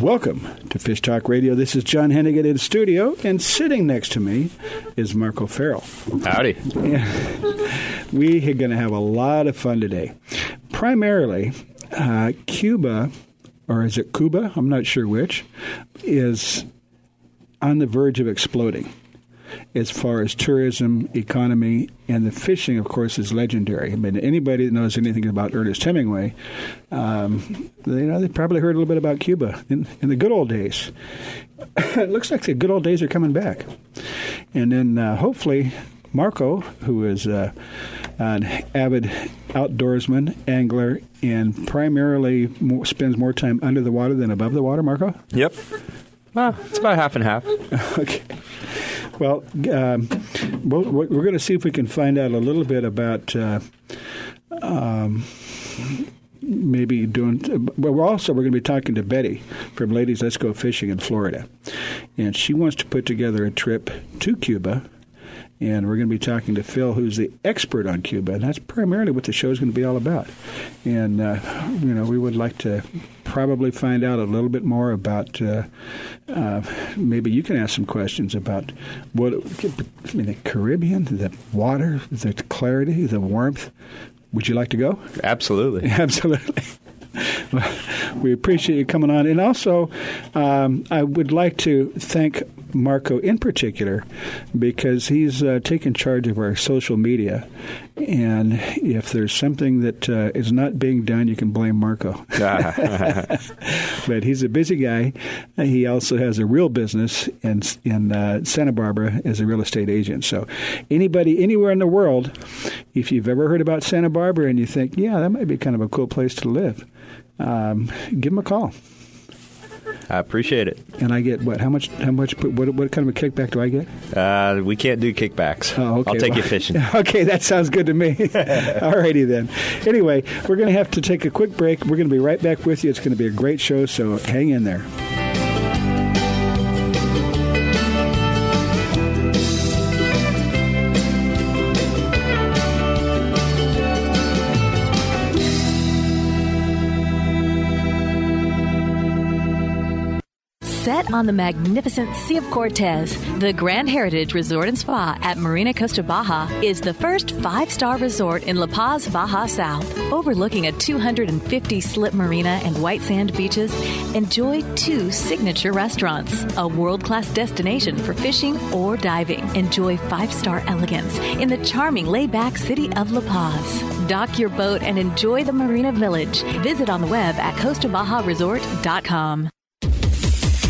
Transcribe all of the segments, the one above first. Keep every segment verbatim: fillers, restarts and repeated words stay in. Welcome to Fish Talk Radio. This is John Hennigan in the studio, and sitting next to me is Marco Farrell. Howdy. Yeah. We are going to have a lot of fun today. Primarily, uh, Cuba, or is it Cuba? I'm not sure which, is on the verge of exploding as far as tourism, economy, and the fishing, of course, is legendary. I mean, anybody that knows anything about Ernest Hemingway, um, they, you know, they probably heard a little bit about Cuba in, in the good old days. It looks like the good old days are coming back. And then uh, hopefully Marco, who is uh, an avid outdoorsman, angler, and primarily more, spends more time under the water than above the water, Marco? Yep. Well, it's about half and half. Okay. Well, um, we'll we're going to see if we can find out a little bit about uh, um, maybe doing – well, we're also we're going to be talking to Betty from Ladies Let's Go Fishing in Florida. And she wants to put together a trip to Cuba. And we're going to be talking to Phil, who's the expert on Cuba. And that's primarily what the show is going to be all about. And, uh, you know, we would like to – probably find out a little bit more about, uh, uh, maybe you can ask some questions about what, I mean, the Caribbean, the water, the clarity, the warmth. Would you like to go? Absolutely. Absolutely. We appreciate you coming on. And also, um, I would like to thank Marco in particular because he's uh, taken charge of our social media. And if there's something that uh, is not being done, you can blame Marco. But he's a busy guy. He also has a real business in, in uh, Santa Barbara as a real estate agent. So anybody anywhere in the world, if you've ever heard about Santa Barbara and you think, yeah, that might be kind of a cool place to live, um, give him a call. I appreciate it. And I get what? How much? How much? What? What kind of a kickback do I get? Uh, we can't do kickbacks. Oh, okay. I'll take well, you fishing. Okay, that sounds good to me. Alrighty then. Anyway, we're going to have to take a quick break. We're going to be right back with you. It's going to be a great show, so hang in there. Set on the magnificent Sea of Cortez, the Grand Heritage Resort and Spa at Marina Costa Baja is the first five-star resort in La Paz, Baja South. Overlooking a two hundred fifty slip marina and white sand beaches, enjoy two signature restaurants, a world-class destination for fishing or diving. Enjoy five-star elegance in the charming laid-back city of La Paz. Dock your boat and enjoy the Marina Village. Visit on the web at costa baja resort dot com.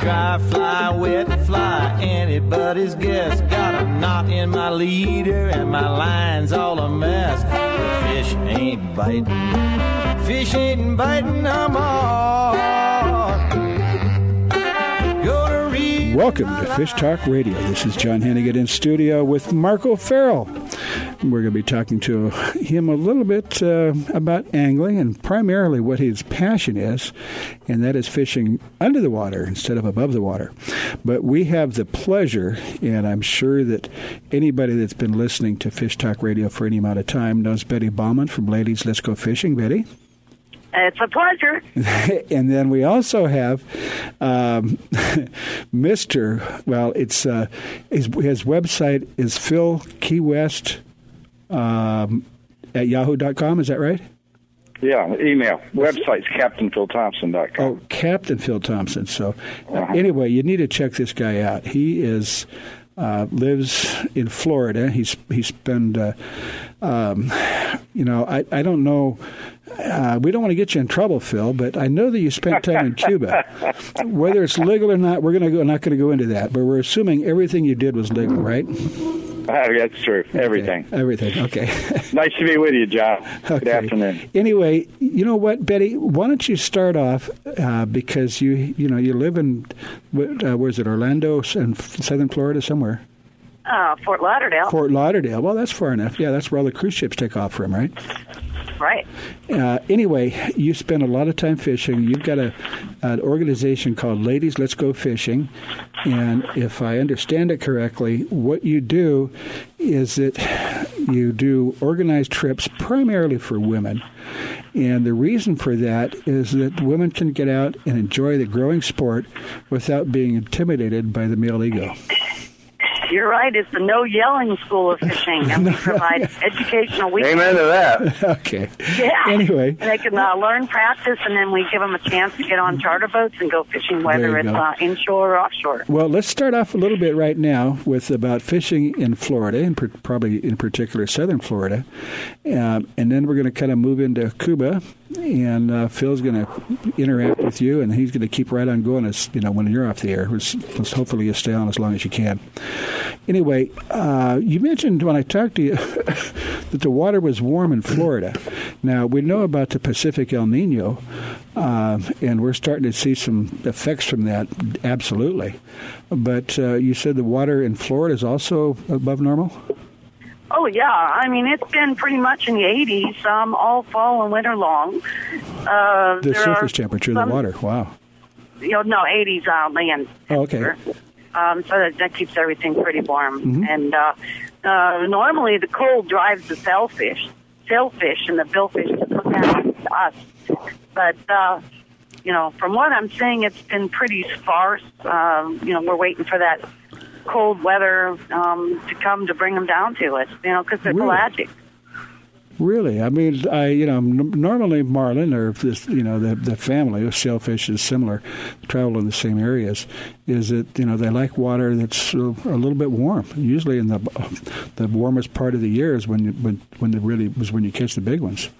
Dry fly, wet fly, anybody's guess. Got a knot in my leader and my line's all a mess. The fish ain't biting, fish ain't biting no more. Go to read. Welcome to Fish Talk Radio. This is John Hennigan in studio with Marco Farrell. We're going to be talking to him a little bit uh, about angling and primarily what his passion is, and that is fishing under the water instead of above the water. But we have the pleasure, and I'm sure that anybody that's been listening to Fish Talk Radio for any amount of time knows Betty Bauman from Ladies Let's Go Fishing. Betty? It's a pleasure. And then we also have um, Mister Well, it's uh, his, his website is Phil Key West um, at yahoo dot com. Is that right? Yeah, email. Website's captain phil thompson dot com. Oh, Captain Phil Thompson. So uh, uh-huh. Anyway, you need to check this guy out. He is uh, lives in Florida. He's he's been, uh, um, you know, I, I don't know. Uh, we don't want to get you in trouble, Phil, but I know that you spent time in Cuba. Whether it's legal or not, we're going to go. Not going to go into that, but we're assuming everything you did was legal, right? Uh, that's true. Everything. Okay. Everything. Okay. Nice to be with you, John. Okay. Good afternoon. Anyway, you know what, Betty? Why don't you start off uh, because you you know you live in uh, where's it, Orlando and Southern Florida somewhere? Uh, Fort Lauderdale. Fort Lauderdale. Well, that's far enough. Yeah, that's where all the cruise ships take off from, right? Right. Uh, anyway, you spend a lot of time fishing. You've got a, an organization called Ladies Let's Go Fishing. And if I understand it correctly, what you do is that you do organized trips primarily for women. And the reason for that is that women can get out and enjoy the growing sport without being intimidated by the male ego. You're right. It's the no yelling school of fishing, and we provide educational weekends. Amen to that. Okay. Yeah. Anyway, and they can uh, learn, practice, and then we give them a chance to get on charter boats and go fishing, whether it's uh, inshore or offshore. Well, let's start off a little bit right now with about fishing in Florida, and per- probably in particular southern Florida, um, and then we're going to kind of move into Cuba. And uh, Phil's going to interact with you, and he's going to keep right on going as, you know, when you're off the air. Let's, let's hopefully you stay on as long as you can. Anyway, uh, you mentioned when I talked to you that the water was warm in Florida. Now, we know about the Pacific El Nino, uh, and we're starting to see some effects from that, absolutely. But uh, you said the water in Florida is also above normal? Oh, yeah. I mean, it's been pretty much in the eighties um, all fall and winter long. Uh, the surface temperature of the water, wow. You know, no, eighties uh, land. Oh, okay. Um, so that, that keeps everything pretty warm. Mm-hmm. And uh, uh, normally the cold drives the sailfish, sailfish and the billfish to come down to us. But, uh, you know, from what I'm seeing, it's been pretty sparse. Um, you know, we're waiting for that cold weather um, to come to bring them down to us, you know, because they're really pelagic. Really? I mean, I you know, n- normally marlin or, this, you know, the the family of shellfish is similar, travel in the same areas, is that, you know, they like water that's a, a little bit warm. Usually in the the warmest part of the year is when you, when, when they really was when you catch the big ones.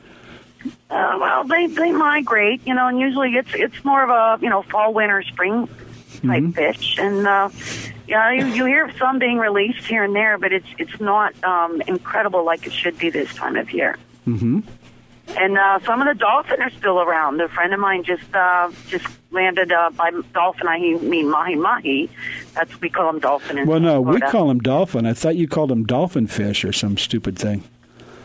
Uh, well, they, they migrate, you know, and usually it's, it's more of a, you know, fall, winter, spring type mm-hmm. fish, and uh, yeah, you, you hear of some being released here and there, but it's it's not um, incredible like it should be this time of year. Mm-hmm. And uh, some of the dolphin are still around. A friend of mine just uh, just landed uh, by dolphin. I mean mahi mahi. That's what we call them, dolphin. In well, no, Florida. We call them dolphin. I thought you called them dolphin fish or some stupid thing.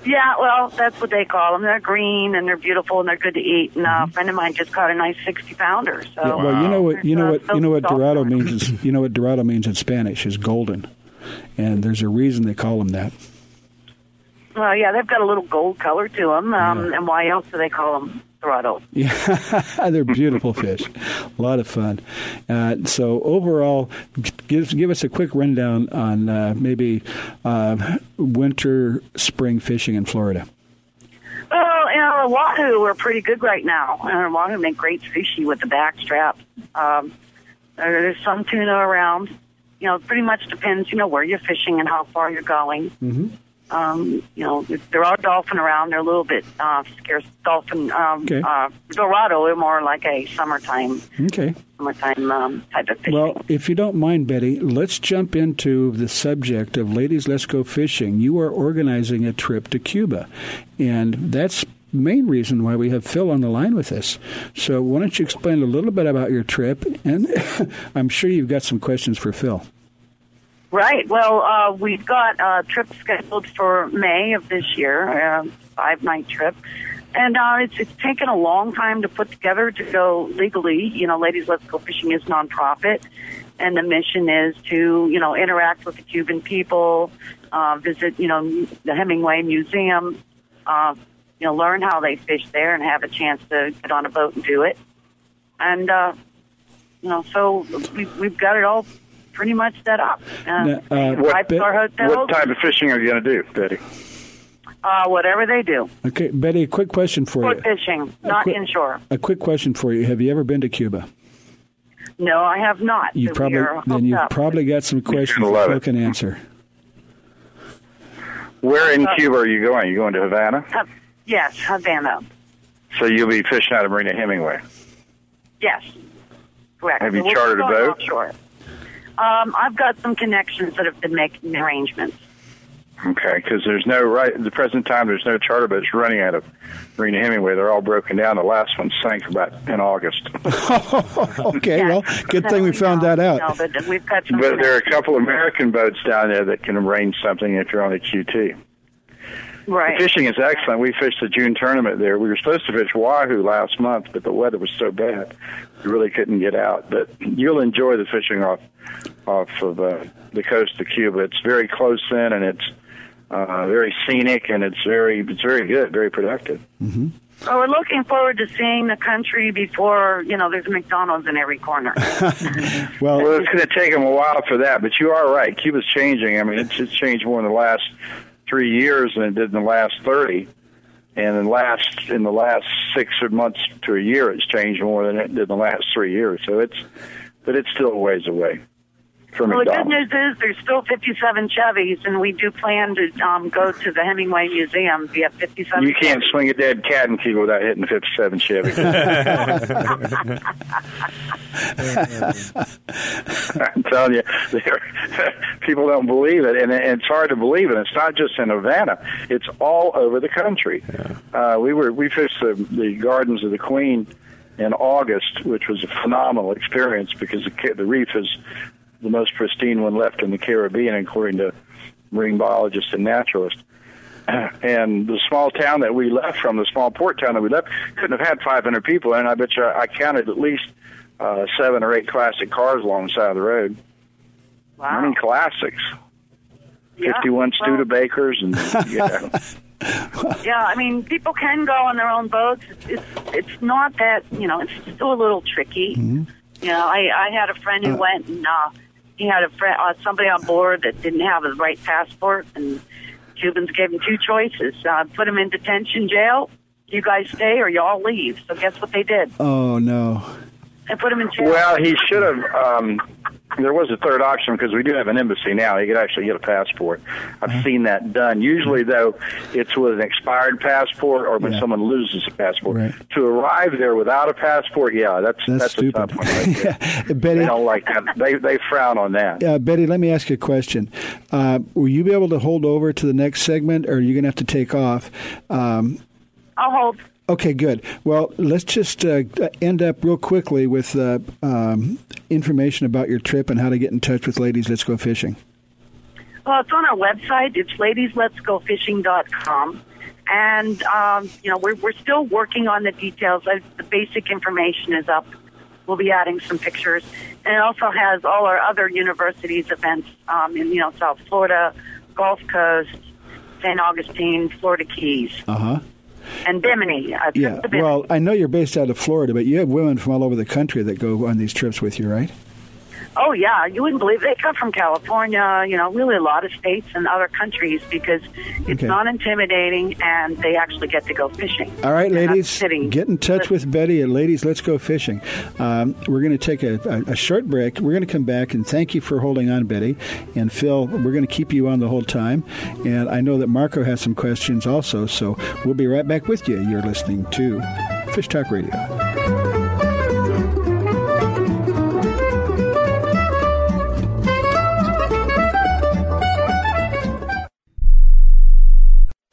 Yeah, well, that's what they call them. They're green and they're beautiful and they're good to eat. And uh, a friend of mine just caught a nice sixty pounder. So yeah, well, you know what you know what you know what dorado means is, you know what dorado means in Spanish is golden, and there's a reason they call them that. Well, yeah, they've got a little gold color to them, um, yeah. and why else do they call them dorado? Yeah, they're beautiful fish. A lot of fun. Uh, so overall, give, give us a quick rundown on uh, maybe uh, winter, spring fishing in Florida. Well, you know, wahoo are pretty good right now. Uh, wahoo make great sushi with the backstrap. Um, there's some tuna around. You know, it pretty much depends, you know, where you're fishing and how far you're going. Mm-hmm. Um, you know, there are dolphin around. They're a little bit uh, scarce. Dolphin, um, okay. uh, dorado are more like a summertime, okay. summertime um, type of fishing. Well, if you don't mind, Betty, let's jump into the subject of Ladies Let's Go Fishing. You are organizing a trip to Cuba, and that's the main reason why we have Phil on the line with us. So why don't you explain a little bit about your trip, and I'm sure you've got some questions for Phil. Right. Well, uh, we've got a trip scheduled for May of this year, a five-night trip. And uh, it's, it's taken a long time to put together to go legally. You know, Ladies Let's Go Fishing is nonprofit, and the mission is to, you know, interact with the Cuban people, uh, visit, you know, the Hemingway Museum, uh, you know, learn how they fish there and have a chance to get on a boat and do it. And, uh, you know, so we've, we've got it all pretty much set up. Uh, now, uh, what, what type of fishing are you going to do, Betty? Uh, whatever they do. Okay, Betty, a quick question for Sport you. Sport fishing, not a qu- inshore. A quick question for you. Have you ever been to Cuba? No, I have not. You probably Then you've up. probably got some questions you can answer. Where in uh, Cuba are you going? Are you going to Havana? Uh, yes, Havana. So you'll be fishing out of Marina Hemingway? Yes, correct. Have so you we'll chartered a boat? Offshore. Um, I've got some connections that have been making arrangements. Okay, because there's no right at the present time. There's no charter boats running out of Marina Hemingway. They're all broken down. The last one sank about in August. Okay, yeah. Well, good so thing we, we found know, that out. No, but, we've got some but there are a couple of American boats down there that can arrange something if you're on a Q T. Right. The fishing is excellent. We fished the June tournament there. We were supposed to fish wahoo last month, but the weather was so bad, we really couldn't get out. But you'll enjoy the fishing off off of uh, the coast of Cuba. It's very close in, and it's uh, very scenic, and it's very it's very good, very productive. Mm-hmm. Well, we're looking forward to seeing the country before, you know, there's McDonald's in every corner. well, well, it's going to take them a while for that, but you are right. Cuba's changing. I mean, it's, it's changed more in the last three years than it did in the last thirty, and in last in the last six months to a year, it's changed more than it did in the last three years. So it's, but it's still a ways away from well, McDonald's. Well, the good news is there's still fifty-seven Chevys, and we do plan to um, go to the Hemingway Museum. We have fifty-seven. You can't Chevys. Swing a dead cat in Cuba without hitting fifty-seven Chevys. I'm telling you, people don't believe it, and it's hard to believe it. It's not just in Havana; it's all over the country. Yeah. Uh, we were we fished the, the Gardens of the Queen in August, which was a phenomenal experience because the, the reef is the most pristine one left in the Caribbean, according to marine biologists and naturalists. And the small town that we left from, the small port town that we left, couldn't have had five hundred people, and I bet you I counted at least uh, seven or eight classic cars alongside the road. Wow. I mean, classics. Yeah. fifty-one well, Studebakers and, you know. Yeah, I mean, people can go on their own boats. It's, it's not that, you know, it's still a little tricky. Mm-hmm. You know, I, I had a friend who went, and uh, he had a friend, uh, somebody on board that didn't have the right passport, and Cubans gave him two choices. Uh, put him in detention jail, you guys stay, or y'all leave. So guess what they did? Oh, no. They put him in jail. Well, he should have. Um, there was a third option, because we do have an embassy now. You could actually get a passport. I've uh-huh. seen that done. Usually, though, it's with an expired passport or when yeah. someone loses a passport. Right. To arrive there without a passport, yeah, that's that's, that's stupid. A tough one right there. Yeah. Betty, they don't like that. They, they frown on that. Uh, Betty, let me ask you a question. Uh, will you be able to hold over to the next segment, or are you going to have to take off? Um I'll hold. Okay, good. Well, let's just uh, end up real quickly with uh, um, information about your trip and how to get in touch with Ladies Let's Go Fishing. Well, it's on our website. It's ladies let's go fishing dot com. And, um, you know, we're, we're still working on the details. The basic information is up. We'll be adding some pictures. And it also has all our other universities events um, in, you know, South Florida, Gulf Coast, Saint Augustine, Florida Keys. Uh-huh. And Bimini. I've yeah. Bimini. Well, I know you're based out of Florida, but you have women from all over the country that go on these trips with you, right? Oh, yeah. You wouldn't believe it. They come from California, you know, really a lot of states and other countries because it's okay. non-intimidating and they actually get to go fishing. All right, They're ladies, get in touch with Betty at Ladies Let's Go Fishing. Um, we're going to take a, a, a short break. We're going to come back and thank you for holding on, Betty. And Phil, we're going to keep you on the whole time. And I know that Marco has some questions also, so we'll be right back with you. You're listening to Fish Talk Radio.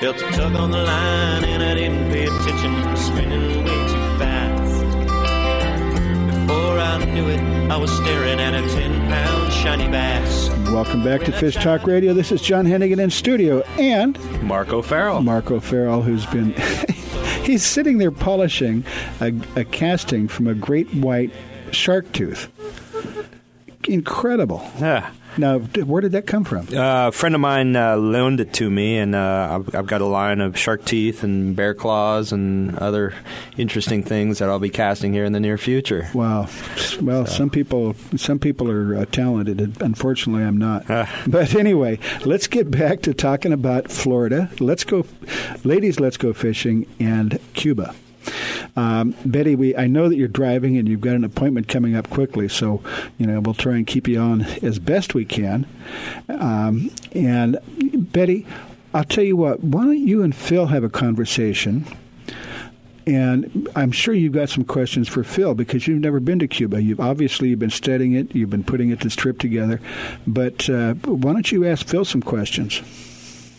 Felt a tug on the line and I didn't pay attention. I was spinning way too fast. Before I knew it, I was staring at a ten-pound shiny bass. Welcome back to Fish Talk Radio. This is John Hennigan in studio and Marco Farrell. Marco Farrell, who's been he's sitting there polishing a, a casting from a great white shark tooth. Incredible. Yeah. Now, where did that come from? Uh, a friend of mine uh, loaned it to me, and uh, I've, I've got a line of shark teeth and bear claws and other interesting things that I'll be casting here in the near future. Wow. Well, so. some people some people are uh, talented. Unfortunately, I'm not. Uh. But anyway, let's get back to talking about Florida. Let's go, Ladies, Let's Go Fishing, and Cuba. Um, Betty, we I know that you're driving and you've got an appointment coming up quickly, so you know we'll try and keep you on as best we can. Um, and Betty, I'll tell you what, why don't you and Phil have a conversation? And I'm sure you've got some questions for Phil because you've never been to Cuba. You've obviously you've been studying it. You've been putting it this trip together. But uh, why don't you ask Phil some questions?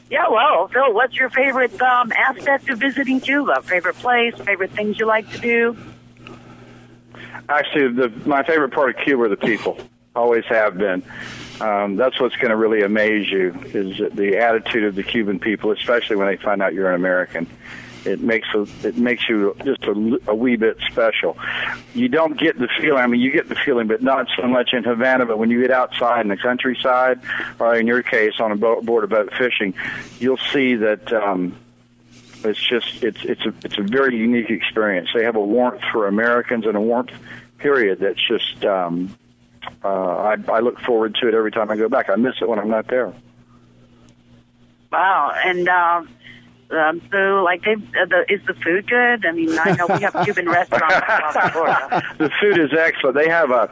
Yeah, well, Phil, what's your favorite um, aspect of visiting Cuba? Favorite place? Favorite things you like to do? Actually, the, my favorite part of Cuba are the people. Always have been. Um, that's what's going to really amaze you is the attitude of the Cuban people, especially when they find out you're an American. It makes a, it makes you just a, a wee bit special. You don't get the feeling. I mean, you get the feeling, but not so much in Havana. But when you get outside in the countryside, or in your case, on a boat, board about fishing, you'll see that um, it's just it's it's a it's a very unique experience. They have a warmth for Americans and a warmth period that's just. Um, uh, I, I look forward to it every time I go back. I miss it when I'm not there. Wow, and. Uh... Um, so, like, they, uh, the, is the food good? I mean, I know we have Cuban restaurants across Florida. The food is excellent. They have a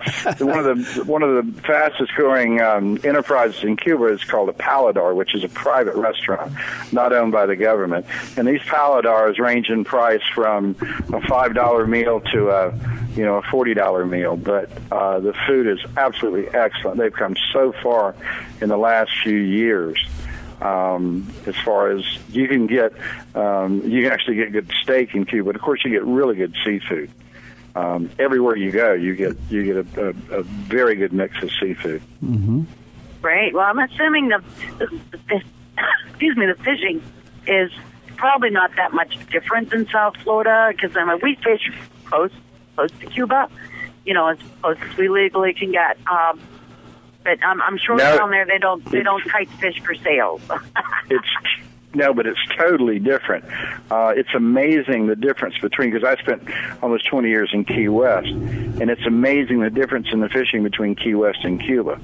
one of the one of the fastest growing um, enterprises in Cuba is called a Paladar, which is a private restaurant not owned by the government. And these Paladars range in price from a five dollar meal to a you know a forty dollar meal. But uh, the food is absolutely excellent. They've come so far in the last few years. Um, as far as you can get, um, you can actually get good steak in Cuba, but of course you get really good seafood. Um, everywhere you go, you get you get a, a, a very good mix of seafood. Mm-hmm. Great. Well, I'm assuming the, the, the, the excuse me, the fishing is probably not that much different than South Florida because I mean we fish close close to Cuba, you know, as close as we legally can get. Um, But I'm, I'm sure no, down there they don't they don't kite fish for sale. it's no, but it's totally different. Uh, it's amazing the difference between because I spent almost twenty years in Key West, and it's amazing the difference in the fishing between Key West and Cuba.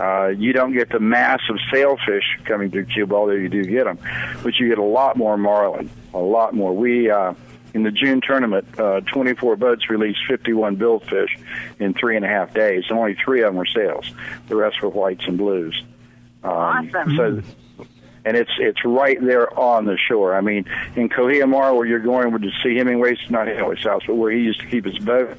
Uh, you don't get the mass of sailfish coming through Cuba, although you do get them, but you get a lot more marlin, a lot more. We uh, in the June tournament, uh, twenty-four boats released fifty-one billfish in three and a half days, and only three of them were sails. The rest were whites and blues. Um, awesome. So, and it's it's right there on the shore. I mean, in Cojimar, where you're going, where you see Hemingway's, not Hemingway's house, but where he used to keep his boat,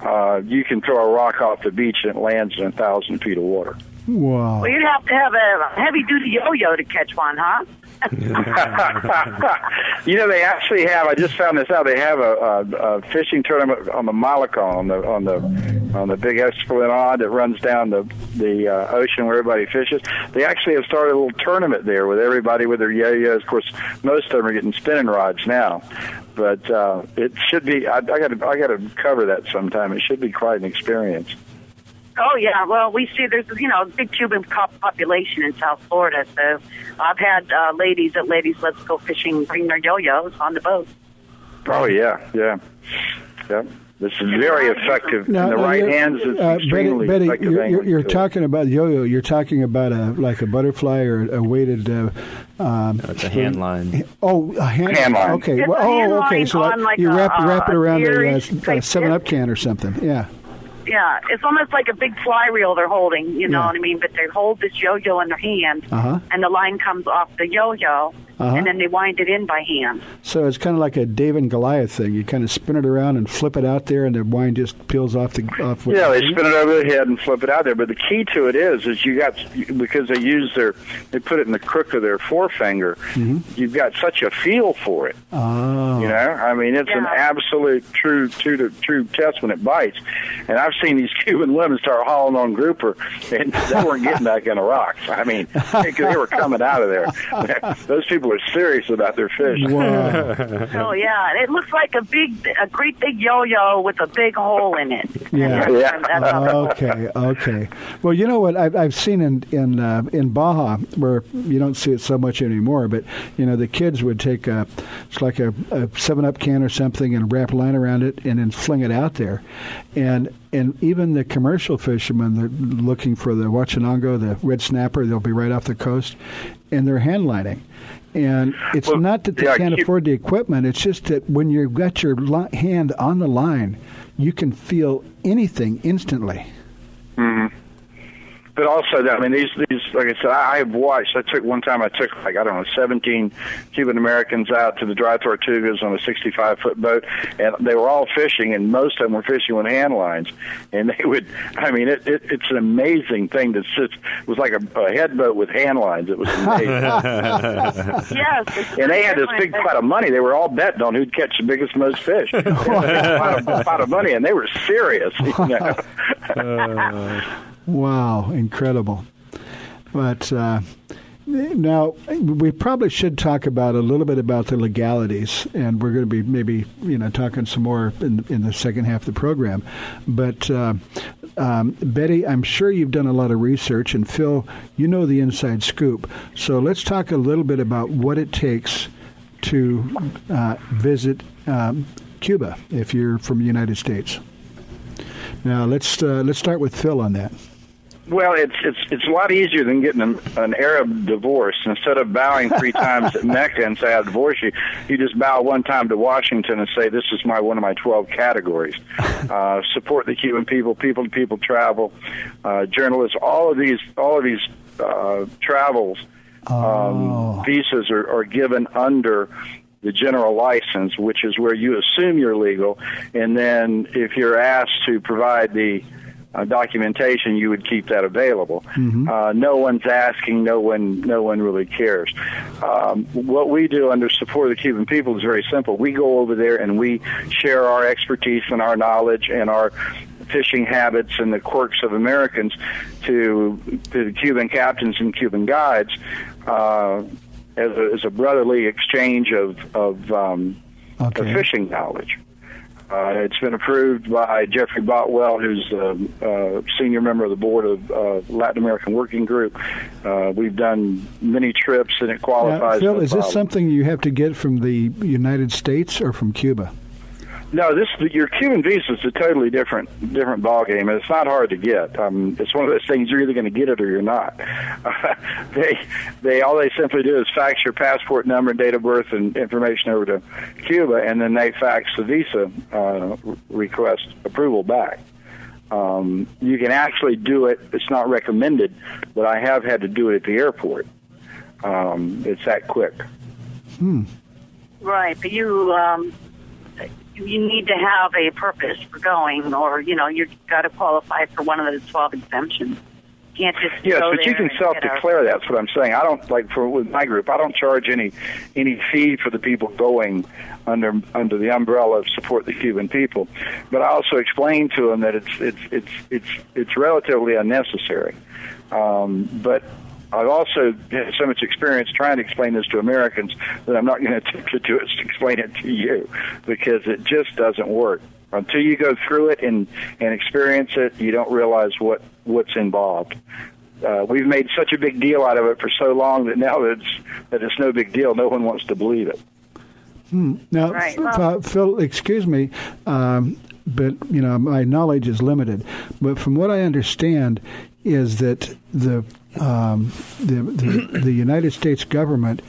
uh, you can throw a rock off the beach and it lands in a thousand feet of water. Wow. Well, you'd have to have a heavy-duty yo-yo to catch one, huh? You know, they actually have. I just found this out. They have a, a, a fishing tournament on the Malacca, on the on the on the big esplanade that runs down the the uh, ocean where everybody fishes. They actually have started a little tournament there with everybody with their yo-yos. Of course, most of them are getting spinning rods now, but uh, it should be. I got to I got to cover that sometime. It should be quite an experience. Oh, yeah. Well, we see there's, you know, a big Cuban population in South Florida. So I've had uh, ladies at Ladies Let's Go Fishing bring their yo-yos on the boat. Oh, yeah, yeah, yeah. This is very effective. Now, in the right hands, it's uh, extremely Betty, effective. Betty, you're, you're talking about yo-yo. You're talking about a like a butterfly or a weighted... Uh, um, no, it's a hand line. Oh, a hand, hand line. Okay. Well, oh, okay. So like, like you a, wrap, uh, wrap it around a seven-up uh, can or something, yeah. Yeah, it's almost like a big fly reel they're holding, you know yeah. what I mean? But they hold this yo-yo in their hand, uh-huh. and the line comes off the yo-yo, uh-huh. and then they wind it in by hand. So it's kind of like a David and Goliath thing. You kind of spin it around and flip it out there, and the wind just peels off the... Off yeah, they spin it over the head and flip it out there. But the key to it is, is you got because they use their... They put it in the crook of their forefinger. Mm-hmm. You've got such a feel for it. Oh. You know? I mean, it's yeah. an absolute true, true, true test when it bites. And I've seen these Cuban women start hauling on grouper, and they weren't getting back in the rocks. I mean, they were coming out of there. Those people are serious about their fish. Wow. Oh, yeah. It looks like a big, a great big yo-yo with a big hole in it. Yeah. yeah. yeah. Okay, okay. Well, you know what I've, I've seen in in, uh, in Baja, where you don't see it so much anymore, but, you know, the kids would take a, it's like a, a seven-up can or something and wrap a line around it and then fling it out there. And and even the commercial fishermen, they're looking for the Huachinongo, the red snapper. They'll be right off the coast, and they're hand lining. And it's well, not that they yeah, can't keep... afford the equipment. It's just that when you've got your li- hand on the line, you can feel anything instantly. Mm-hmm. But also, I mean, these, these like I said, I, I've watched. I took one time. I took like I don't know, seventeen Cuban Americans out to the Dry Tortugas on a sixty-five foot boat, and they were all fishing, and most of them were fishing with hand lines. And they would, I mean, it, it, it's an amazing thing that sits. It was like a, a head boat with hand lines. It was amazing. Yes. And they had this big pot of money. They were all betting on who'd catch the biggest, most fish. They had a pot of, pot of money, and they were serious. You know? uh. Wow, incredible. But uh, now we probably should talk about a little bit about the legalities, and we're going to be maybe you know talking some more in, in the second half of the program. But uh, um, Betty, I'm sure you've done a lot of research, and Phil, you know the inside scoop. So let's talk a little bit about what it takes to uh, visit um, Cuba if you're from the United States. Now let's uh, let's start with Phil on that. Well, it's it's it's a lot easier than getting an, an Arab divorce. Instead of bowing three times at Mecca and say I divorce you, you just bow one time to Washington and say this is my one of my twelve categories. Uh, support the Cuban people, people to people travel, uh, journalists. All of these all of these uh, travels oh. um, visas are, are given under the general license, which is where you assume you're legal, and then if you're asked to provide the uh, documentation, you would keep that available. Mm-hmm. Uh, no one's asking, no one, no one really cares. Um, what we do under support of the Cuban people is very simple. We go over there and we share our expertise and our knowledge and our fishing habits and the quirks of Americans to, to the Cuban captains and Cuban guides, uh, As a, as a brotherly exchange of of, um, okay. of fishing knowledge. Uh, it's been approved by Jeffrey Botwell, who's a, a senior member of the board of uh, Latin American Working Group. Uh, we've done many trips, and it qualifies. Now, Phil, no is problem. This something you have to get from the United States or from Cuba? No, this your Cuban visa is a totally different different ballgame, and it's not hard to get. Um, it's one of those things you're either going to get it or you're not. Uh, they they all they simply do is fax your passport number, date of birth, and information over to Cuba, and then they fax the visa uh, request approval back. Um, you can actually do it. It's not recommended, but I have had to do it at the airport. Um, it's that quick. Hmm. Right, but you. Um You need to have a purpose for going, or, you know, you've got to qualify for one of those twelve exemptions. You can't just Yes, go but there you can self-declare. That's what I'm saying. I don't, like, for with my group, I don't charge any any fee for the people going under under the umbrella of support the Cuban people. But I also explain to them that it's it's it's it's it's relatively unnecessary. Um, but I've also had so much experience trying to explain this to Americans that I'm not going to attempt to do it to explain it to you, because it just doesn't work. Until you go through it and, and experience it, you don't realize what, what's involved. Uh, we've made such a big deal out of it for so long that now that it's, that it's no big deal, no one wants to believe it. Hmm. Now, right. uh, Phil, excuse me, um, but you know my knowledge is limited. But from what I understand is that the Um, the, the the United States government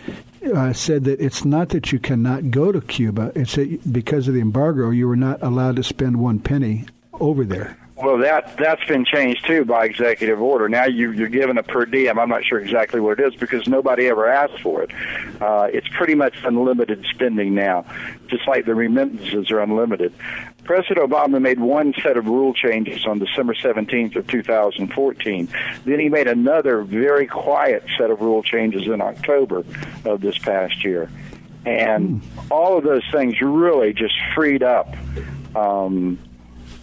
uh, said that it's not that you cannot go to Cuba; it's that because of the embargo, you were not allowed to spend one penny over there. Well, that that's been changed too by executive order. Now you, you're given a per diem. I'm not sure exactly what it is because nobody ever asked for it. Uh, it's pretty much unlimited spending now, just like the remittances are unlimited. President Obama made one set of rule changes on December seventeenth of two thousand fourteen. Then he made another very quiet set of rule changes in October of this past year. And all of those things really just freed up, um,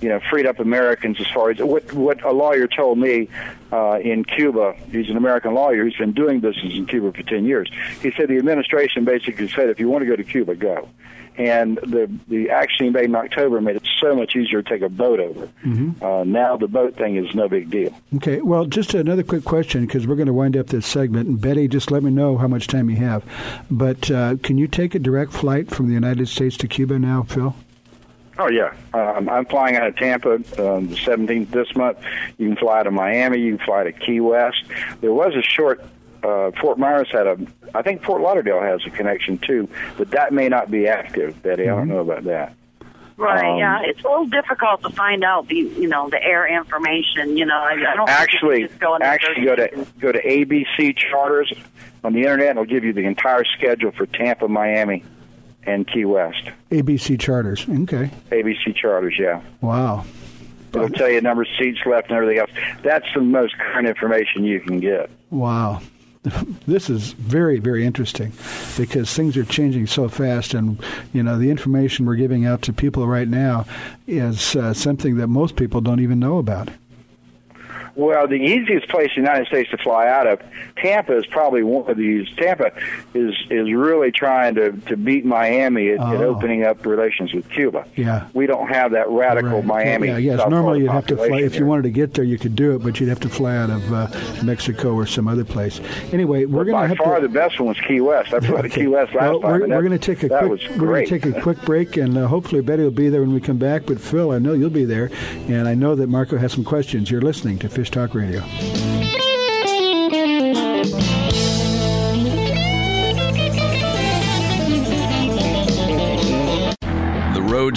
you know, freed up Americans as far as what, what a lawyer told me uh, in Cuba. He's an American lawyer who's been doing business in Cuba for ten years. He said the administration basically said, if you want to go to Cuba, go. And the the action he made in October made it so much easier to take a boat over. Mm-hmm. Uh, now the boat thing is no big deal. Okay. Well, just another quick question, because we're going to wind up this segment. And Betty, just let me know how much time you have. But uh, can you take a direct flight from the United States to Cuba now, Phil? Oh, yeah. Um, I'm flying out of Tampa um, the seventeenth this month. You can fly to Miami. You can fly to Key West. There was a short... Uh, Fort Myers had a, I think Fort Lauderdale has a connection too, but that may not be active, Betty. I don't know about that. Right, um, yeah. It's a little difficult to find out the, you know, the air information, you know. I, I don't actually, think go actually go to, go to A B C Charters on the internet and it'll give you the entire schedule for Tampa, Miami, and Key West. A B C Charters, okay. A B C Charters, yeah. Wow. It'll tell you the number of seats left and everything else. That's the most current information you can get. Wow. This is very, very interesting because things are changing so fast. And, you know, the information we're giving out to people right now is uh, something that most people don't even know about. Well, the easiest place in the United States to fly out of, Tampa is probably one of these. Tampa is is really trying to, to beat Miami at, oh. at opening up relations with Cuba. Yeah. We don't have that radical right. Miami. Yeah, yeah. Yes. Normally you'd have to fly. If you wanted to get there, you could do it, but you'd have to fly out of uh, Mexico or some other place. Anyway, we're going to have By far to, the best one was Key West. I flew okay. to Key West last well, time. We're, we're going to take a quick we're going to take a quick break, and uh, hopefully Betty will be there when we come back. But Phil, I know you'll be there, and I know that Marco has some questions. You're listening to Fish Talk Radio. The road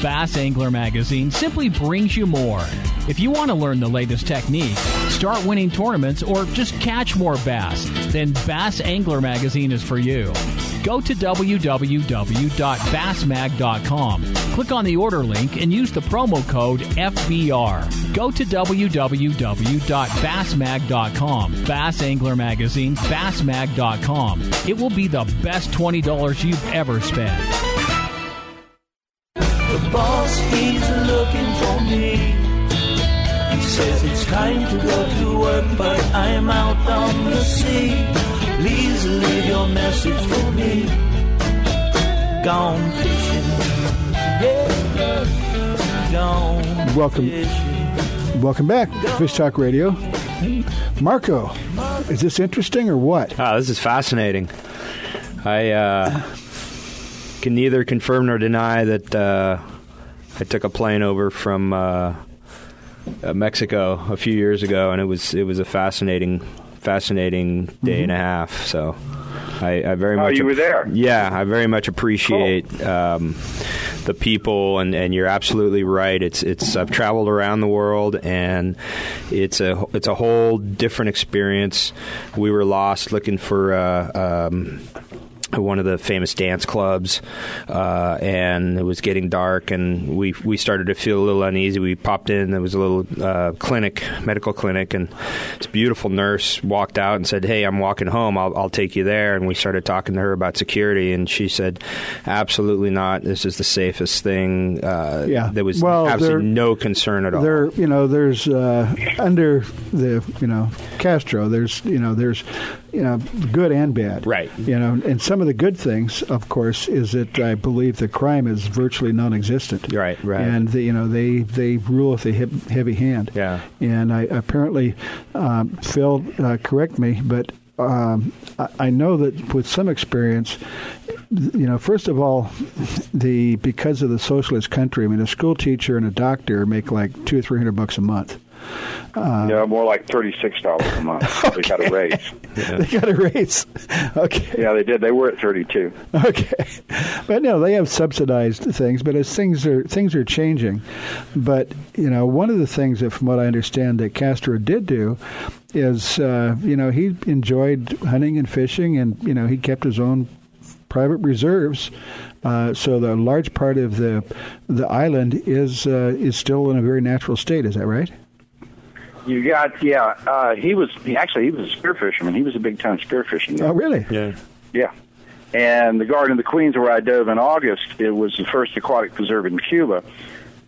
Bass Angler Magazine simply brings you more. If you want to learn the latest technique, start winning tournaments, or just catch more bass, then Bass Angler Magazine is for you. Go to w w w dot bass mag dot com, click on the order link, and use the promo code F B R. Go to w w w dot bass mag dot com, Bass Angler Magazine, bass mag dot com. It will be the best twenty dollars you've ever spent. Boss, he's looking for me. He says it's time to go to work, but I'm out on the sea. Please leave your message for me. Gone fishing, yeah. Gone welcome, fishing. Welcome back to Fish Talk Radio. Marco, is this interesting or what? Ah, oh, this is fascinating. I uh, can neither confirm nor deny that... Uh, I took a plane over from uh, uh, Mexico a few years ago, and it was it was a fascinating fascinating day mm-hmm. and a half. So I, I very oh, much you ap- were there. Yeah, I very much appreciate cool. um, the people, and, and you're absolutely right. It's it's I've traveled around the world, and it's a it's a whole different experience. We were lost looking for. Uh, um, one of the famous dance clubs, uh, and it was getting dark, and we we started to feel a little uneasy. We popped in. There was a little uh, clinic, medical clinic, and this beautiful nurse walked out and said, hey, I'm walking home. I'll, I'll take you there. And we started talking to her about security, and she said, absolutely not. This is the safest thing. Uh, yeah. There was well, absolutely there, no concern at all. There, you know, there's uh, under the, you know, Castro, there's, you know, there's, you know, good and bad. Right. You know, and some of the good things, of course, is that I believe the crime is virtually non-existent. Right, right. And, the, you know, they, they rule with a he- heavy hand. Yeah. And I apparently, um, Phil, uh, correct me, but um, I, I know that with some experience, you know, first of all, the because of the socialist country, I mean, a school teacher and a doctor make like two or three hundred bucks a month. Uh, yeah, more like thirty-six dollars a month. Okay. They got a raise. Yeah. They got a raise. Okay. Yeah, they did. They were at thirty-two. Okay, but no, they have subsidized things. But as things are things are changing, but you know, one of the things that, from what I understand, that Castro did do is, uh, you know, he enjoyed hunting and fishing, and you know, he kept his own private reserves. Uh, so the large part of the the island is uh, is still in a very natural state. Is that right? You got, yeah. Uh, he was, he, actually, he was a spearfisherman. He was a big-time spearfisherman. Oh, really? Yeah. Yeah. And the Garden of the Queens, where I dove in August, it was the first aquatic preserve in Cuba.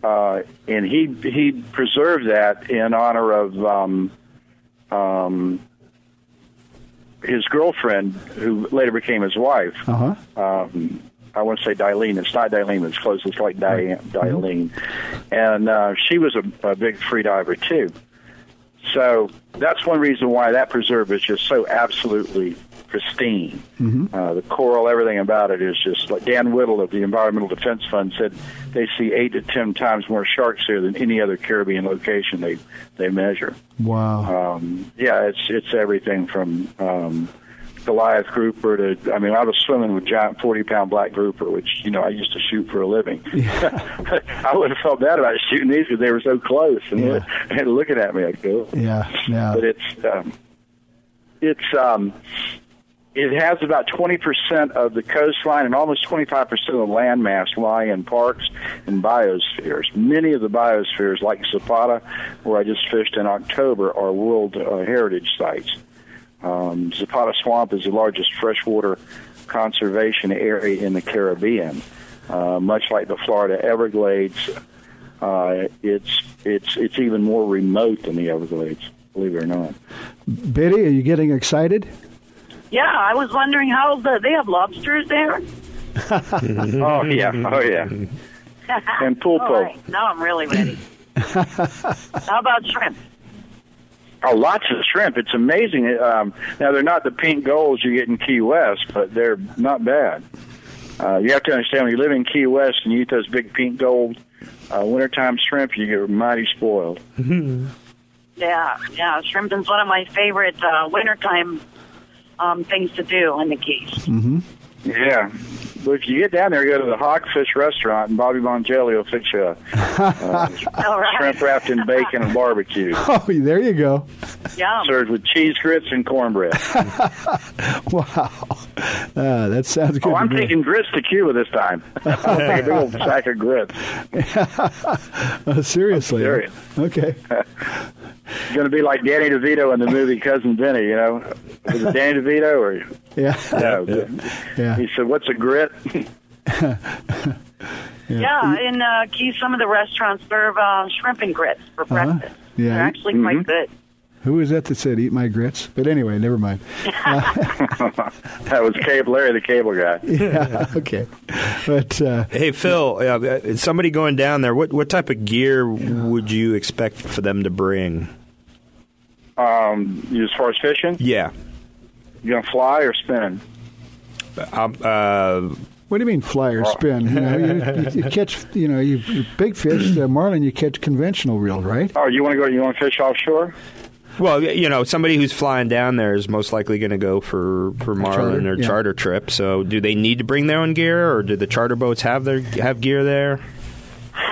Uh, and he he preserved that in honor of um, um, his girlfriend, who later became his wife. Uh-huh. Um, I want to say Dilene. It's not Dilene, but it's close. It's like Diane, Dilene. Mm-hmm. And uh, she was a, a big freediver, too. So that's one reason why that preserve is just so absolutely pristine. Mm-hmm. Uh, the coral, everything about it is just like Dan Whittle of the Environmental Defense Fund said they see eight to ten times more sharks here than any other Caribbean location they they measure. Wow. Um, yeah, it's it's everything from um, Goliath grouper to, I mean, I was swimming with giant forty-pound black grouper, which, you know, I used to shoot for a living. Yeah. I would have felt bad about shooting these because they were so close and yeah. they had looking at me. I go, yeah, yeah. But it's um, it's um, it has about twenty percent of the coastline and almost twenty-five percent of the landmass lying in parks and biospheres. Many of the biospheres, like Zapata, where I just fished in October, are World uh, Heritage sites. Um, Zapata Swamp is the largest freshwater conservation area in the Caribbean. Uh, much like the Florida Everglades, uh, it's it's it's even more remote than the Everglades, believe it or not. Betty, are you getting excited? Yeah, I was wondering how the, they have lobsters there. oh, yeah, oh, yeah. And pulpo. All right. Now I'm really ready. How about shrimp? Oh, lots of shrimp. It's amazing. Um, now, they're not the pink golds you get in Key West, but they're not bad. Uh, you have to understand, when you live in Key West and you eat those big pink gold uh, wintertime shrimp, you get mighty spoiled. Yeah, yeah. Shrimp is one of my favorite uh, wintertime um, things to do in the Keys. Mm-hmm. Yeah. But if you get down there, go to the Hogfish Restaurant, and Bobby Bongelli will fix you a uh, right. shrimp wrapped in bacon and barbecue. Oh, there you go. Yum. Served with cheese grits and cornbread. Wow. Uh, that sounds good. Oh, I'm taking grits to Cuba this time. I'll take a big old sack of grits. uh, seriously. I'm serious. Okay. It's going to be like Danny DeVito in the movie Cousin Vinny, you know. Is it Danny DeVito? Or, yeah. No, yeah. He said, what's a grit? yeah. yeah, in uh, Key, some of the restaurants serve uh, shrimp and grits for uh-huh. breakfast. Yeah. They're actually mm-hmm. quite good. Who was that that said, eat my grits? But anyway, never mind. Uh, that was Cable Larry, the cable guy. Yeah, okay. But uh, hey, Phil, uh, somebody going down there, what, what type of gear yeah. would you expect for them to bring? Um, as far as fishing? Yeah. You going to fly or spin? Um, uh, What do you mean fly or spin? You know, you, you, you catch, you know, you, you big fish, the marlin, you catch conventional reel, right? Oh, you want to go, you want to fish offshore? Well, you know, somebody who's flying down there is most likely going to go for, for marlin or yeah. charter trip. So do they need to bring their own gear, or do the charter boats have their have gear there?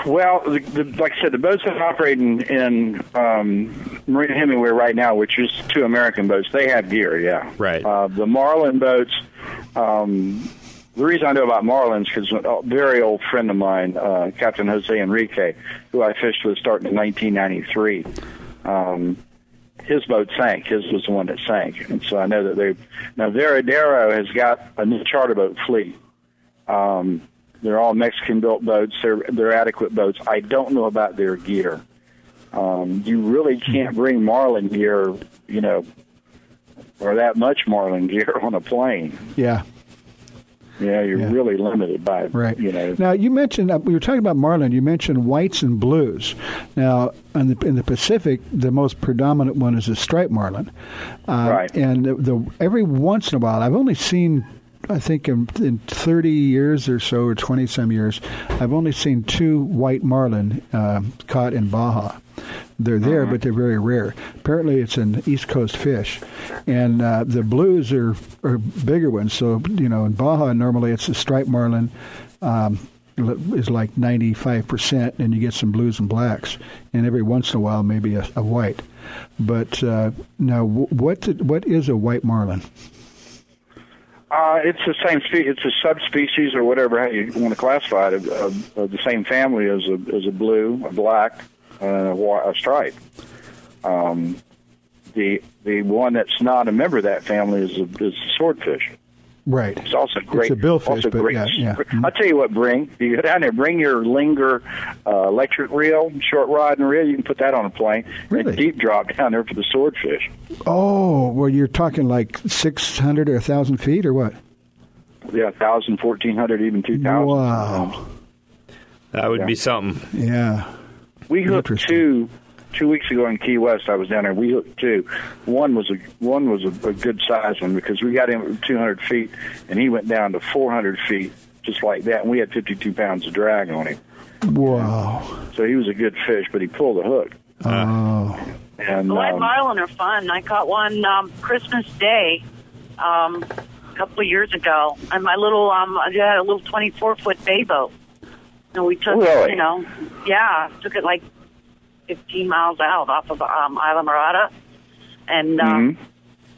Well, the, the, like I said, the boats that operate in, in um, Marina Hemingway right now, which is two American boats, they have gear, yeah. Right. Uh, the marlin boats, um, the reason I know about marlins is because a very old friend of mine, uh, Captain Jose Enrique, who I fished with starting in nineteen ninety-three, um, his boat sank. His was the one that sank. And so I know that they – now Veradero has got a new charter boat fleet. Um They're all Mexican-built boats. They're, they're adequate boats. I don't know about their gear. Um, you really can't bring marlin gear, you know, or that much marlin gear on a plane. Yeah. Yeah, you're yeah. really limited by, right. you know. Now, you mentioned, uh, we were talking about marlin, you mentioned whites and blues. Now, in the, in the Pacific, the most predominant one is the striped marlin. Uh, right. And the, the, every once in a while, I've only seen... I think in, in thirty years or so, or twenty-some years, I've only seen two white marlin uh, caught in Baja. They're there, uh-huh. but they're very rare. Apparently, it's an East Coast fish. And uh, the blues are, are bigger ones. So, you know, in Baja, normally it's a striped marlin um, is like ninety-five percent, and you get some blues and blacks. And every once in a while, maybe a, a white. But uh, now, w- what did, what is a white marlin? Uh, it's the same spe- it's a subspecies or whatever how you want to classify it, of, of the same family as a as a blue, a black, uh, a stripe. Um, the the one that's not a member of that family is a, is the swordfish. Right. It's also great. It's a billfish, also but great. Yeah, yeah. Mm-hmm. I'll tell you what, bring you go down there, bring your Linger uh, electric reel, short rod and reel. You can put that on a plane. Really? And deep drop down there for the swordfish. Oh, well, you're talking like six hundred or one thousand feet or what? Yeah, one thousand, fourteen hundred, even two thousand. Wow. That would yeah. be something. Yeah. We hooked two. Two weeks ago in Key West, I was down there. We hooked two. One was a one was a, a good size one because we got him at two hundred feet, and he went down to four hundred feet just like that. And we had fifty-two pounds of drag on him. Wow! So he was a good fish, but he pulled the hook. Oh! And the white um, marlin are fun. I caught one um, Christmas Day um, a couple of years ago, and my little um, I had a little twenty-four foot bay boat, and we took really? you know, yeah, took it like fifteen miles out off of um, Isla Morada. And, um, mm-hmm.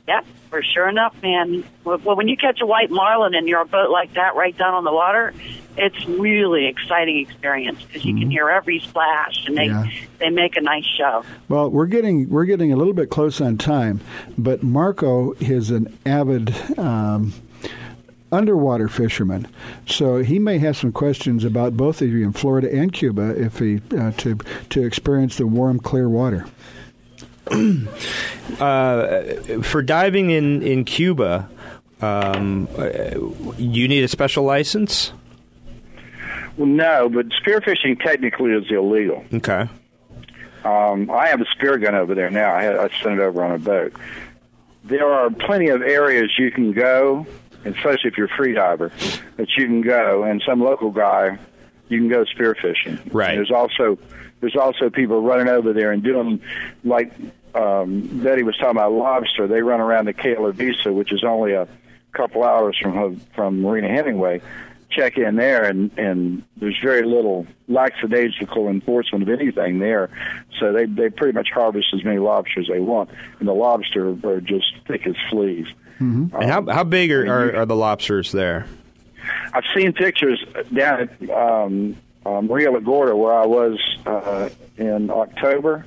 yeah, for sure enough, man. Well, when you catch a white marlin and you're a boat like that right down on the water, it's really exciting experience because you mm-hmm. can hear every splash, and they yeah. they make a nice show. Well, we're getting we're getting a little bit close on time, but Marco is an avid um, underwater fisherman, so he may have some questions about both of you in Florida and Cuba if he uh, to to experience the warm, clear water. uh, for diving in in Cuba, um, you need a special license. Well, no, but spearfishing technically is illegal. Okay. Um, I have a spear gun over there now. I, had, I sent it over on a boat. There are plenty of areas you can go, especially if you're a free diver, that you can go, and some local guy, you can go spearfishing. Right. And there's also there's also people running over there and doing, like um, Betty was talking about lobster, they run around the Cayla Vista, which is only a couple hours from from Marina Hemingway, check in there, and, and there's very little lackadaisical enforcement of anything there, so they, they pretty much harvest as many lobsters as they want, and the lobster are just thick as fleas. Mm-hmm. Um, and how how big are, are, are the lobsters there? I've seen pictures down at um, um, Maria La Gorda, where I was uh, in October,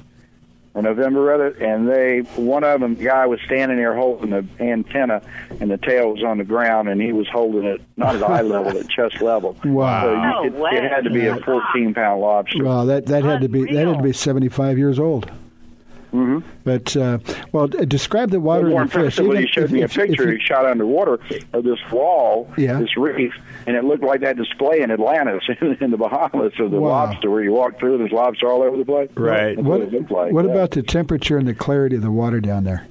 or November rather, and they one of them, the guy was standing there holding the antenna, and the tail was on the ground, and he was holding it not at eye level, at chest level. Wow! So no it, it had to be yeah. a fourteen-pound lobster. Wow, that that had to be that had to be seventy-five years old. Mm-hmm. But, uh, well, d- describe the water well, in the fish. Even he showed if, me if, a picture he shot underwater of this wall, yeah. this reef, and it looked like that display in Atlantis, in, in the Bahamas, of the wow. lobster, where you walk through, there's lobster all over the place. Right. That's what what, what like, about yeah. the temperature and the clarity of the water down there?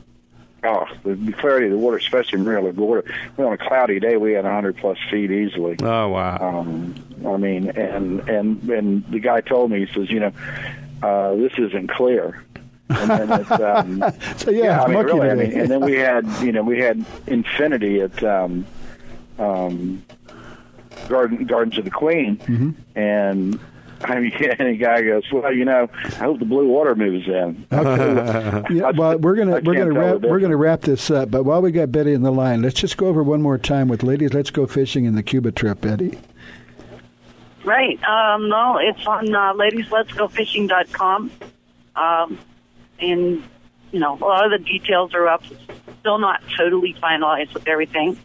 off. The clarity of the water, especially in Rio Gordo, on a cloudy day, we had one hundred plus feet easily. Oh, wow. Um, I mean, and, and, and the guy told me, he says, you know, uh, this isn't clear. And then it's, um, so, yeah, yeah I mean, really, I mean, and then we had, you know, we had infinity at um, um, Garden, Gardens of the Queen, mm-hmm. and... I mean, any guy goes, well, you know, I hope the blue water moves in. Okay. yeah, well, we're gonna we're gonna wrap, we're gonna wrap this up. But while we got Betty in the line, let's just go over one more time with Ladies Let's Go Fishing and the Cuba trip, Betty. Right. Um, no, it's on uh, ladies let's go fishing dot com, um, and you know, a lot of the details are up. Still not totally finalized with everything,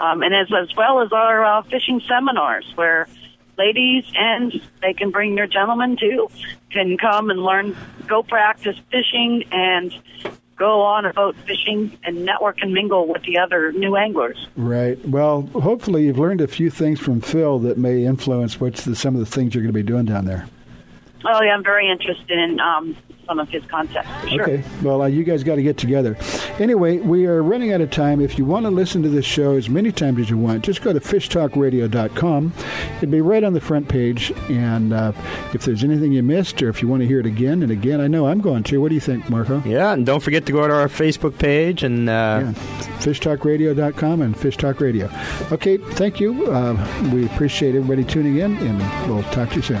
um, and as as well as our uh, fishing seminars where. Ladies, and they can bring their gentlemen, too, can come and learn, go practice fishing and go on a boat fishing and network and mingle with the other new anglers. Right. Well, hopefully you've learned a few things from Phil that may influence what's the, some of the things you're going to be doing down there. Oh, yeah, I'm very interested in um, some of his concepts, for sure. Okay. Well, uh, you guys got to get together. Anyway, we are running out of time. If you want to listen to this show as many times as you want, just go to fish talk radio dot com. It'll be right on the front page. And uh, if there's anything you missed or if you want to hear it again and again, I know I'm going to. What do you think, Marco? Yeah, and don't forget to go to our Facebook page. and uh... yeah. fish talk radio dot com and Fish Talk Radio. Okay, thank you. Uh, we appreciate everybody tuning in, and we'll talk to you soon.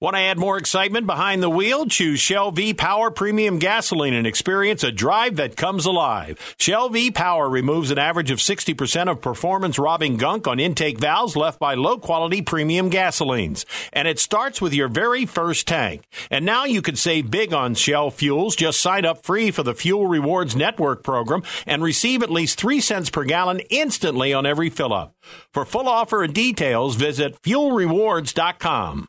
Want to add more excitement behind the wheel? Choose Shell V-Power Premium Gasoline and experience a drive that comes alive. Shell V-Power removes an average of sixty percent of performance-robbing gunk on intake valves left by low-quality premium gasolines. And it starts with your very first tank. And now you can save big on Shell fuels. Just sign up free for the Fuel Rewards Network program and receive at least three cents per gallon instantly on every fill-up. For full offer and details, visit fuel rewards dot com.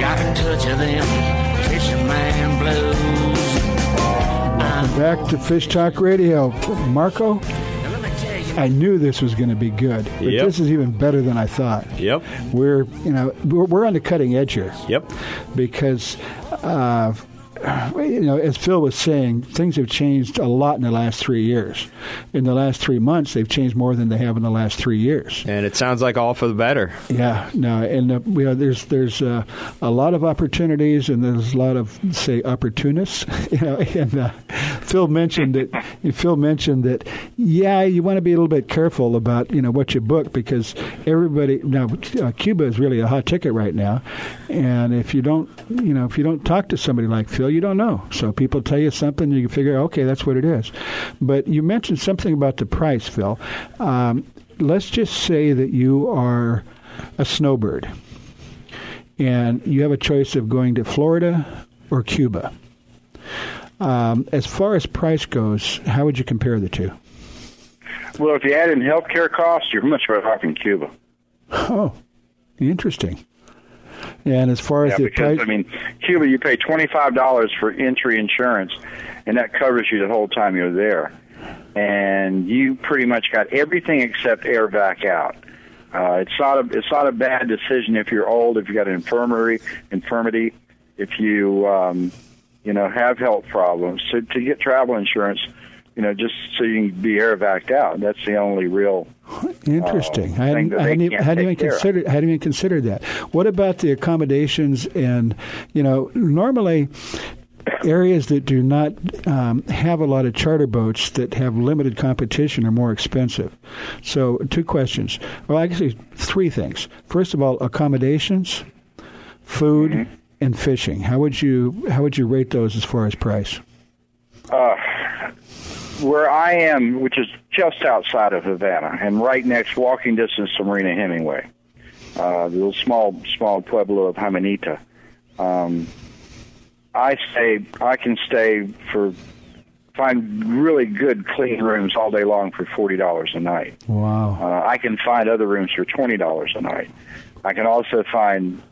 Got a touch of them fisherman blues. Welcome back to Fish Talk Radio. Marco, I knew this was going to be good, but yep. This is even better than I thought. Yep, we're you know we're, we're on the cutting edge here. Yep, because uh, you know, as Phil was saying, things have changed a lot in the last three years. In the last three months, they've changed more than they have in the last three years. And it sounds like all for the better. Yeah, no, and uh, you know, there's there's uh, a lot of opportunities, and there's a lot of, say, opportunists. You know, and uh, Phil mentioned that. Phil mentioned that. Yeah, you want to be a little bit careful about you know what you book, because everybody now uh, Cuba is really a hot ticket right now, and if you don't you know if you don't talk to somebody like Phil, you don't know. So people tell you something, you can figure, okay, that's what it is. But you mentioned something about the price, Phil. Um, let's just say that you are a snowbird, and you have a choice of going to Florida or Cuba. Um, as far as price goes, how would you compare the two? Well, if you add in healthcare costs, you're much better off in Cuba. Oh, interesting. And as far as yeah, the because, price, I mean, Cuba, you pay twenty-five dollars for entry insurance, and that covers you the whole time you're there. And you pretty much got everything except air vac out. Uh, it's not a it's not a bad decision if you're old, if you got an infirmary infirmity, if you um, you know have health problems. So to get travel insurance, you know, just so you can be air vac'd out. That's the only real interesting. Uh, I hadn't, I hadn't, hadn't even considered. Hadn't even considered that. What about the accommodations? And you know, normally areas that do not um, have a lot of charter boats that have limited competition are more expensive. So, two questions. Well, actually, three things. First of all, accommodations, food, mm-hmm. and fishing. How would you how would you rate those as far as price? Uh, Where I am, which is just outside of Havana, and right next walking distance to Marina Hemingway, uh, the little small small pueblo of Jamanita, um, I stay. I can stay for find really good clean rooms all day long for forty dollars a night. Wow! Uh, I can find other rooms for twenty dollars a night. I can also find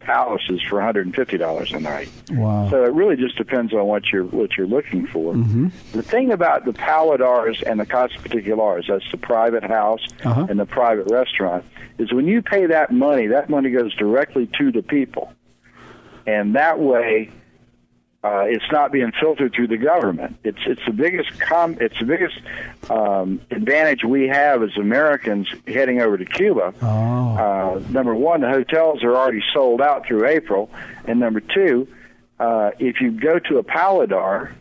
palaces for one hundred fifty dollars a night. Wow. So it really just depends on what you're what you're looking for. Mm-hmm. The thing about the Paladars and the Casa Particulares, that's the private house uh-huh. and the private restaurant, is when you pay that money, that money goes directly to the people. And that way, uh, it's not being filtered through the government. It's it's the biggest com- it's the biggest um, advantage we have as Americans heading over to Cuba. Oh. Uh, number one, the hotels are already sold out through April, and number two, uh, if you go to a Paladar,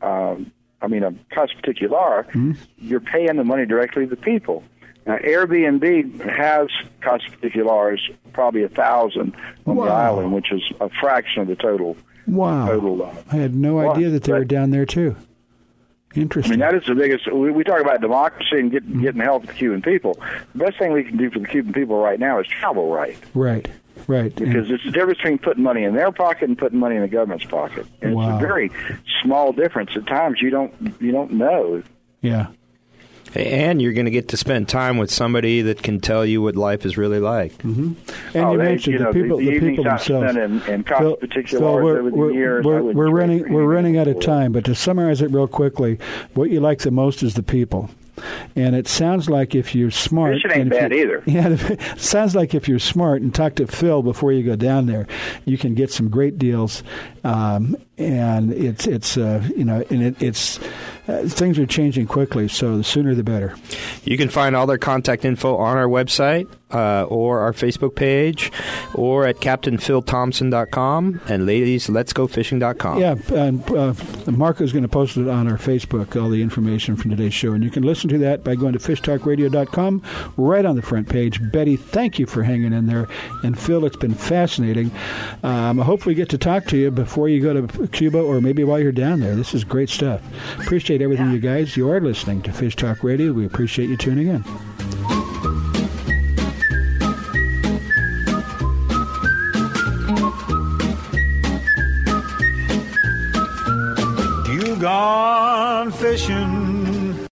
um, I mean a Casa Particular, mm-hmm. you're paying the money directly to the people. Now, Airbnb has Casa Particulares probably a thousand on wow. the island, which is a fraction of the total. Wow. Total, uh, I had no well, idea that they but, were down there, too. Interesting. I mean, that is the biggest. We, we talk about democracy and get, mm-hmm. getting help to the Cuban people. The best thing we can do for the Cuban people right now is travel right. Right, right. Because and, it's the difference between putting money in their pocket and putting money in the government's pocket. And wow. It's a very small difference. At times you don't you don't know. Yeah. And you're going to get to spend time with somebody that can tell you what life is really like. Mm-hmm. And oh, you they, mentioned you know, the people, the, the the people themselves. And, and Phil, Phil, we're, we're, years, we're, we're running, we're running out of time, but to summarize it real quickly, what you like the most is the people. And it sounds like if you're smart, it ain't bad you, either. Yeah, it sounds like if you're smart and talk to Phil before you go down there, you can get some great deals. Um, and it's it's uh, you know, and it, it's uh, things are changing quickly, so the sooner the better. You can find all their contact info on our website uh, or our Facebook page, or at captain phil thompson dot com and ladies let's go fishing dot com. Yeah, and uh, Marco's going to post it on our Facebook, all the information from today's show, and you can listen to that by going to fish talk radio dot com, right on the front page. Betty, thank you for hanging in there. And Phil, it's been fascinating. Um, I hope we get to talk to you before you go to Cuba, or maybe while you're down there. This is great stuff. Appreciate everything, you guys. You are listening to Fish Talk Radio. We appreciate you tuning in.